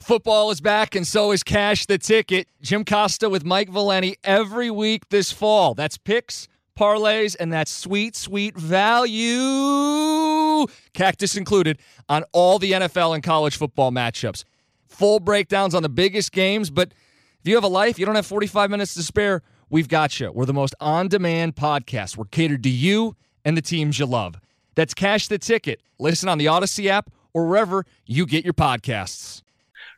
Football is back, and so is Cash the Ticket. Jim Costa with Mike Villani every week this fall. That's picks, parlays, and that's sweet, sweet value, cactus included, on all the NFL and college football matchups. Full breakdowns on the biggest games, but if you have a life, you don't have 45 minutes to spare, we've got you. We're the most on-demand podcast. We're catered to you and the teams you love. That's Cash the Ticket. Listen on the Odyssey app or wherever you get your podcasts.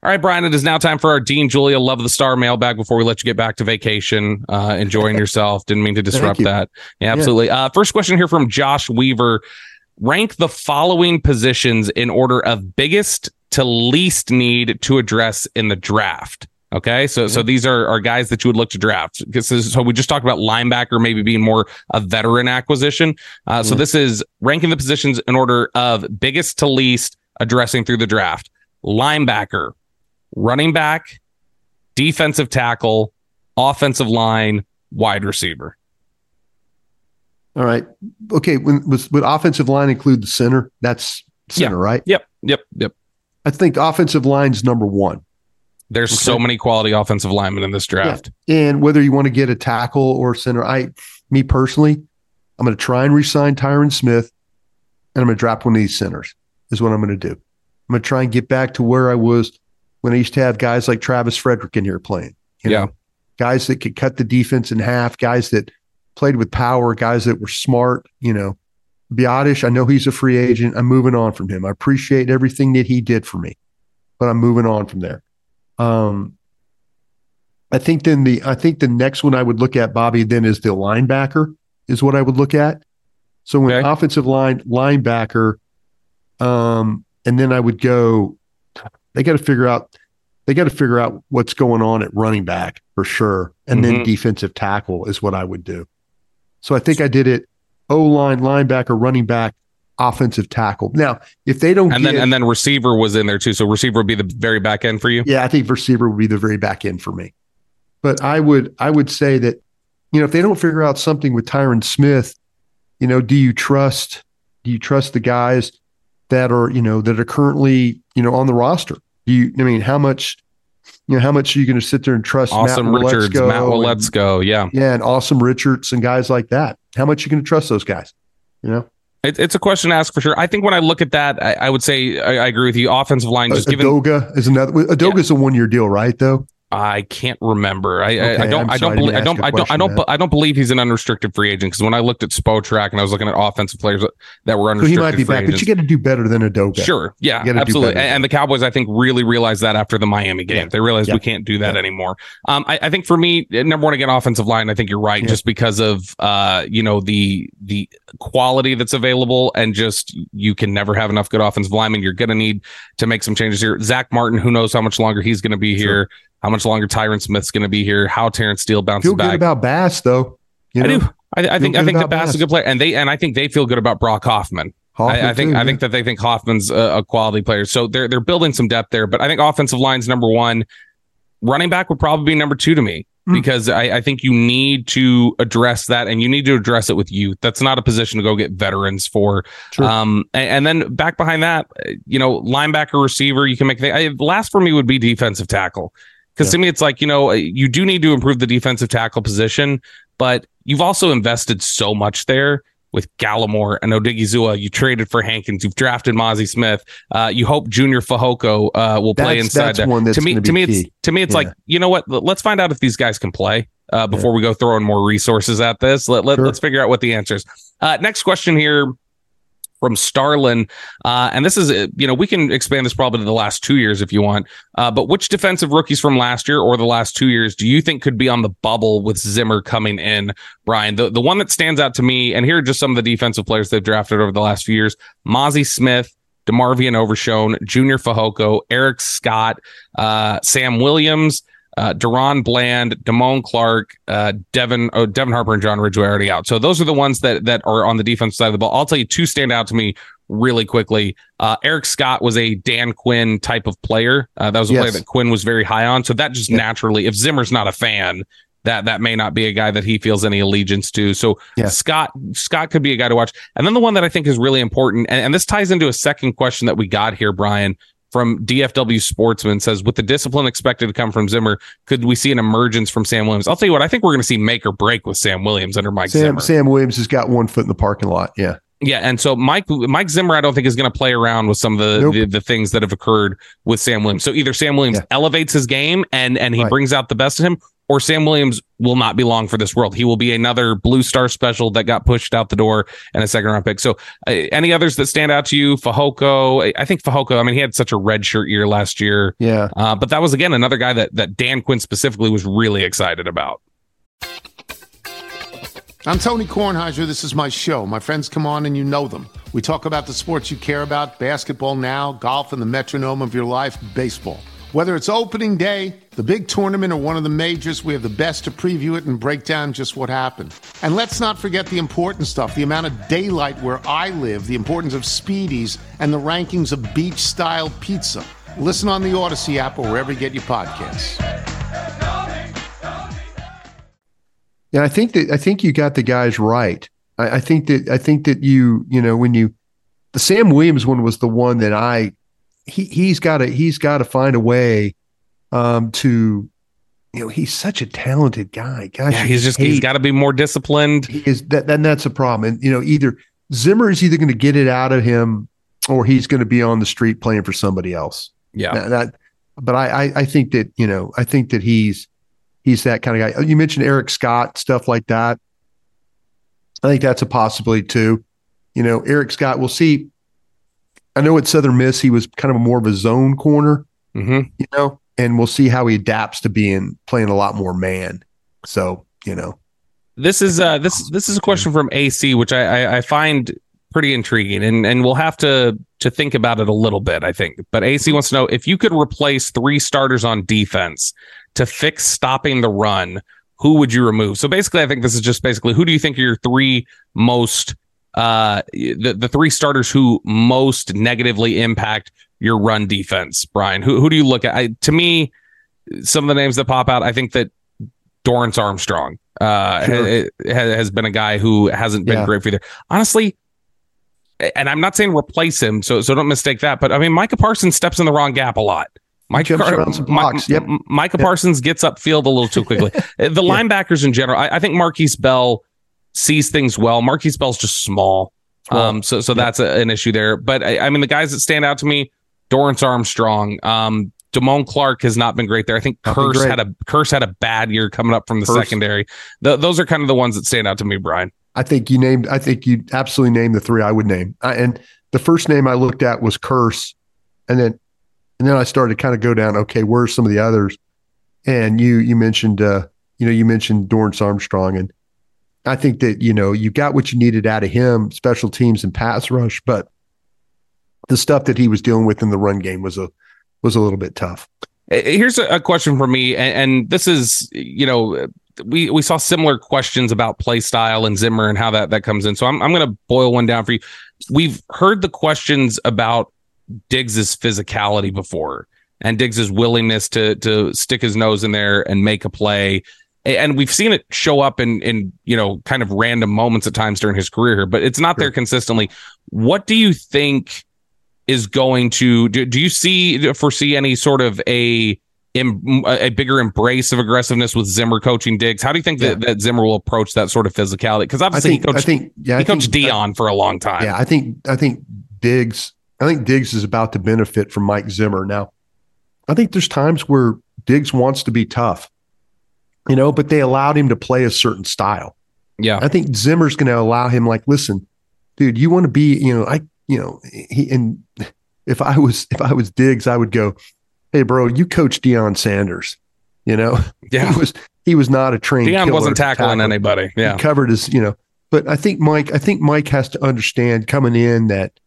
All right, Brian, it is now time for our Dean Julia Love the Star mailbag before we let you get back to vacation, enjoying yourself. Didn't mean to disrupt that. Yeah, absolutely. Yeah. First question here from Josh Weaver. Rank the following positions in order of biggest to least need to address in the draft. Okay, so these are guys that you would look to draft. So we just talked about linebacker maybe being more a veteran acquisition. So this is ranking the positions in order of biggest to least addressing through the draft. Linebacker, running back, defensive tackle, offensive line, wide receiver. All right. Okay. Would offensive line include the center? That's center, right? Yep. I think offensive line's number one. There's so many quality offensive linemen in this draft. Yeah. And whether you want to get a tackle or center, me personally, I'm going to try and re-sign Tyron Smith, and I'm going to drop one of these centers is what I'm going to do. I'm going to try and get back to where I was when I used to have guys like Travis Frederick in here playing, you know, guys that could cut the defense in half, guys that played with power, guys that were smart, you know. Biotish, I know he's a free agent. I'm moving on from him. I appreciate everything that he did for me, but I'm moving on from there. I think the next one I would look at, Bobby, then is the linebacker is what I would look at. So when offensive line, linebacker, and then I would go, They got to figure out what's going on at running back for sure, and then defensive tackle is what I would do. So I think I did it: O-line, linebacker, running back, offensive tackle. Now, if they don't, and then receiver was in there too. So receiver would be the very back end for you. Yeah, I think receiver would be the very back end for me. But I would say that, you know, if they don't figure out something with Tyron Smith, you know, do you trust the guys that are, you know, that are currently, you know, on the roster? How much are you going to sit there and trust Matt Richards, Matt Willetsko, and Awesome Richards and guys like that? How much are you going to trust those guys? You know, it's a question to ask for sure. I think when I look at that, I would say I agree with you. Offensive line, just given Edoga is another. Edoga is a 1-year deal, right? Though I can't remember. I don't believe he's an unrestricted free agent, because when I looked at Spotrac and I was looking at offensive players that were unrestricted, so he might be free back, agents, but you got to do better than Edoga. Sure, yeah, absolutely. And the Cowboys, I think, really realized that after the Miami game, they realized we can't do that anymore. I think for me, number one again, offensive line. I think you're right, just because of the quality that's available, and just you can never have enough good offensive linemen. You're going to need to make some changes here. Zach Martin, who knows how much longer he's going to be here. How much longer Tyron Smith's going to be here? How Terrence Steele bounces back? Feel good about Bass, though. You know? I do. I think that Bass is a good player, and I think they feel good about Brock Hoffman. I think that they think Hoffman's a quality player, so they're building some depth there. But I think offensive line's number one. Running back would probably be number two to me, because I think you need to address that, and you need to address it with youth. That's not a position to go get veterans for. True. And then back behind that, you know, linebacker, receiver, you can make. Last for me would be defensive tackle. Because to me, it's like, you know, you do need to improve the defensive tackle position, but you've also invested so much there with Gallimore and Odigizua. You traded for Hankins. You've drafted Mazi Smith. You hope Junior Fehoko will play inside there. To me, it's like, you know what? Let's find out if these guys can play before we go throwing more resources at this. Let's figure out what the answer is. Next question here from Starlin. And this is, we can expand this probably to the last 2 years if you want. But which defensive rookies from last year or the last 2 years do you think could be on the bubble with Zimmer coming in, Brian? The one that stands out to me, and here are just some of the defensive players they've drafted over the last few years: Mazi Smith, DeMarvian Overshone, Junior Fehoko, Eric Scott, Sam Williams, Deron Bland, Damone Clark, Devin Harper, and John Ridge were already out. So those are the ones that are on the defensive side of the ball. I'll tell you two stand out to me really quickly. Eric Scott was a Dan Quinn type of player. That was a player that Quinn was very high on. So that just naturally, if Zimmer's not a fan, that may not be a guy that he feels any allegiance to. So Scott could be a guy to watch. And then the one that I think is really important, and this ties into a second question that we got here, Brian, from DFW Sportsman, says, with the discipline expected to come from Zimmer, could we see an emergence from Sam Williams? I'll tell you what, I think we're going to see make or break with Sam Williams under Mike Zimmer. Sam Williams has got one foot in the parking lot. Yeah. Yeah. And so Mike Zimmer, I don't think is going to play around with some of the things that have occurred with Sam Williams. So either Sam Williams elevates his game and he brings out the best of him, or Sam Williams will not be long for this world. He will be another Blue Star Special that got pushed out the door and a second round pick. So any others that stand out to you? Fajoco. I think Fajoco, he had such a red shirt year last year. Yeah. But that was, again, another guy that Dan Quinn specifically was really excited about. I'm Tony Kornheiser. This is my show. My friends come on and you know them. We talk about the sports you care about, basketball now, golf, and the metronome of your life, baseball. Whether it's opening day, the big tournament, or one of the majors, we have the best to preview it and break down just what happened. And let's not forget the important stuff, the amount of daylight where I live, the importance of Speedies, and the rankings of beach-style pizza. Listen on the Odyssey app or wherever you get your podcasts. Yeah, I think you got the guys right. I think that the Sam Williams one was the one that he's got to find a way to, he's such a talented guy. Gosh, he's got to be more disciplined. He is that, and that's a problem. And either Zimmer is either going to get it out of him, or he's going to be on the street playing for somebody else. Yeah. But I think that he's that kind of guy. You mentioned Eric Scott, stuff like that. I think that's a possibility too. Eric Scott, we'll see. I know at Southern Miss, he was kind of more of a zone corner, and we'll see how he adapts to playing a lot more man. So, this is a question from AC, which I find pretty intriguing, and we'll have to think about it a little bit, I think. But AC wants to know, if you could replace three starters on defense to fix stopping the run, who would you remove? So basically, I think this is just basically, who do you think are your three most the three starters who most negatively impact your run defense, Brian? Who do you look at? To me, some of the names that pop out, I think that Dorrance Armstrong has been a guy who hasn't been great for either. Honestly, and I'm not saying replace him, so don't mistake that, but Micah Parsons steps in the wrong gap a lot. Micah Parsons gets upfield a little too quickly. The linebackers in general, I think Marquise Bell sees things well. Marquise Bell's just small. So that's an issue there. But the guys that stand out to me, Dorrance Armstrong, Damone Clark has not been great there. I think Kearse had a bad year coming up from the secondary. Those are kind of the ones that stand out to me, Brian. I think you absolutely named the three I would name. And the first name I looked at was Kearse. And then I started to kind of go down, okay, where's some of the others? And you mentioned Dorrance Armstrong, and I think that, you got what you needed out of him, special teams and pass rush, but the stuff that he was dealing with in the run game was a little bit tough. Here's a question for me. And this is, we saw similar questions about play style and Zimmer and how that comes in. So I'm going to boil one down for you. We've heard the questions about Diggs's physicality before, and Diggs's willingness to stick his nose in there and make a play. And we've seen it show up in kind of random moments at times during his career, but it's not there consistently. What do you think is going to, do you foresee any sort of a a bigger embrace of aggressiveness with Zimmer coaching Diggs? How do you think that Zimmer will approach that sort of physicality? Because obviously he coached Dion for a long time. Yeah, I think Diggs is about to benefit from Mike Zimmer. Now, I think there's times where Diggs wants to be tough, but they allowed him to play a certain style. Yeah, I think Zimmer's going to allow him. Like, listen, dude, you want to be, if I was Diggs, I would go, hey, bro, you coach Deion Sanders. He was not a trained Deion wasn't tackling anybody. Yeah, he covered his, But I think Mike has to understand coming in that,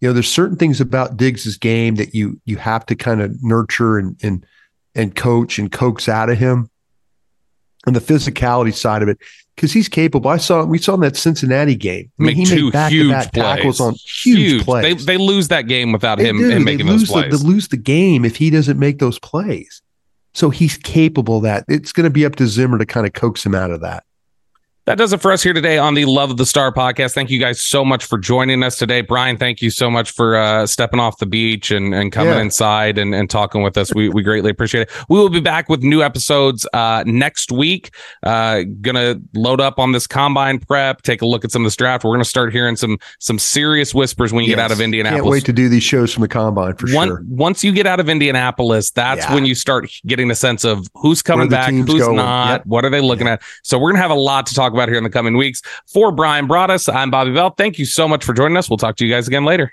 there's certain things about Diggs' game that you have to kind of nurture and coach and coax out of him, and the physicality side of it, because he's capable. We saw in that Cincinnati game. He made back-to-back tackles on huge plays. They lose that game without him making those plays. They lose the game if he doesn't make those plays. So he's capable of that. It's going to be up to Zimmer to kind of coax him out of that. That does it for us here today on the Love of the Star podcast. Thank you guys so much for joining us today. Brian, thank you so much for stepping off the beach and coming inside and talking with us. We greatly appreciate it. We will be back with new episodes next week. Going to load up on this combine prep, take a look at some of this draft. We're going to start hearing some serious whispers when you get out of Indianapolis. Can't wait to do these shows from the combine sure. Once you get out of Indianapolis, that's when you start getting a sense of who's coming back, who's going? Not, what are they looking at? So we're going to have a lot to talk about here in the coming weeks. For Brian Broaddus, I'm Bobby Bell. Thank you so much for joining us. We'll talk to you guys again later.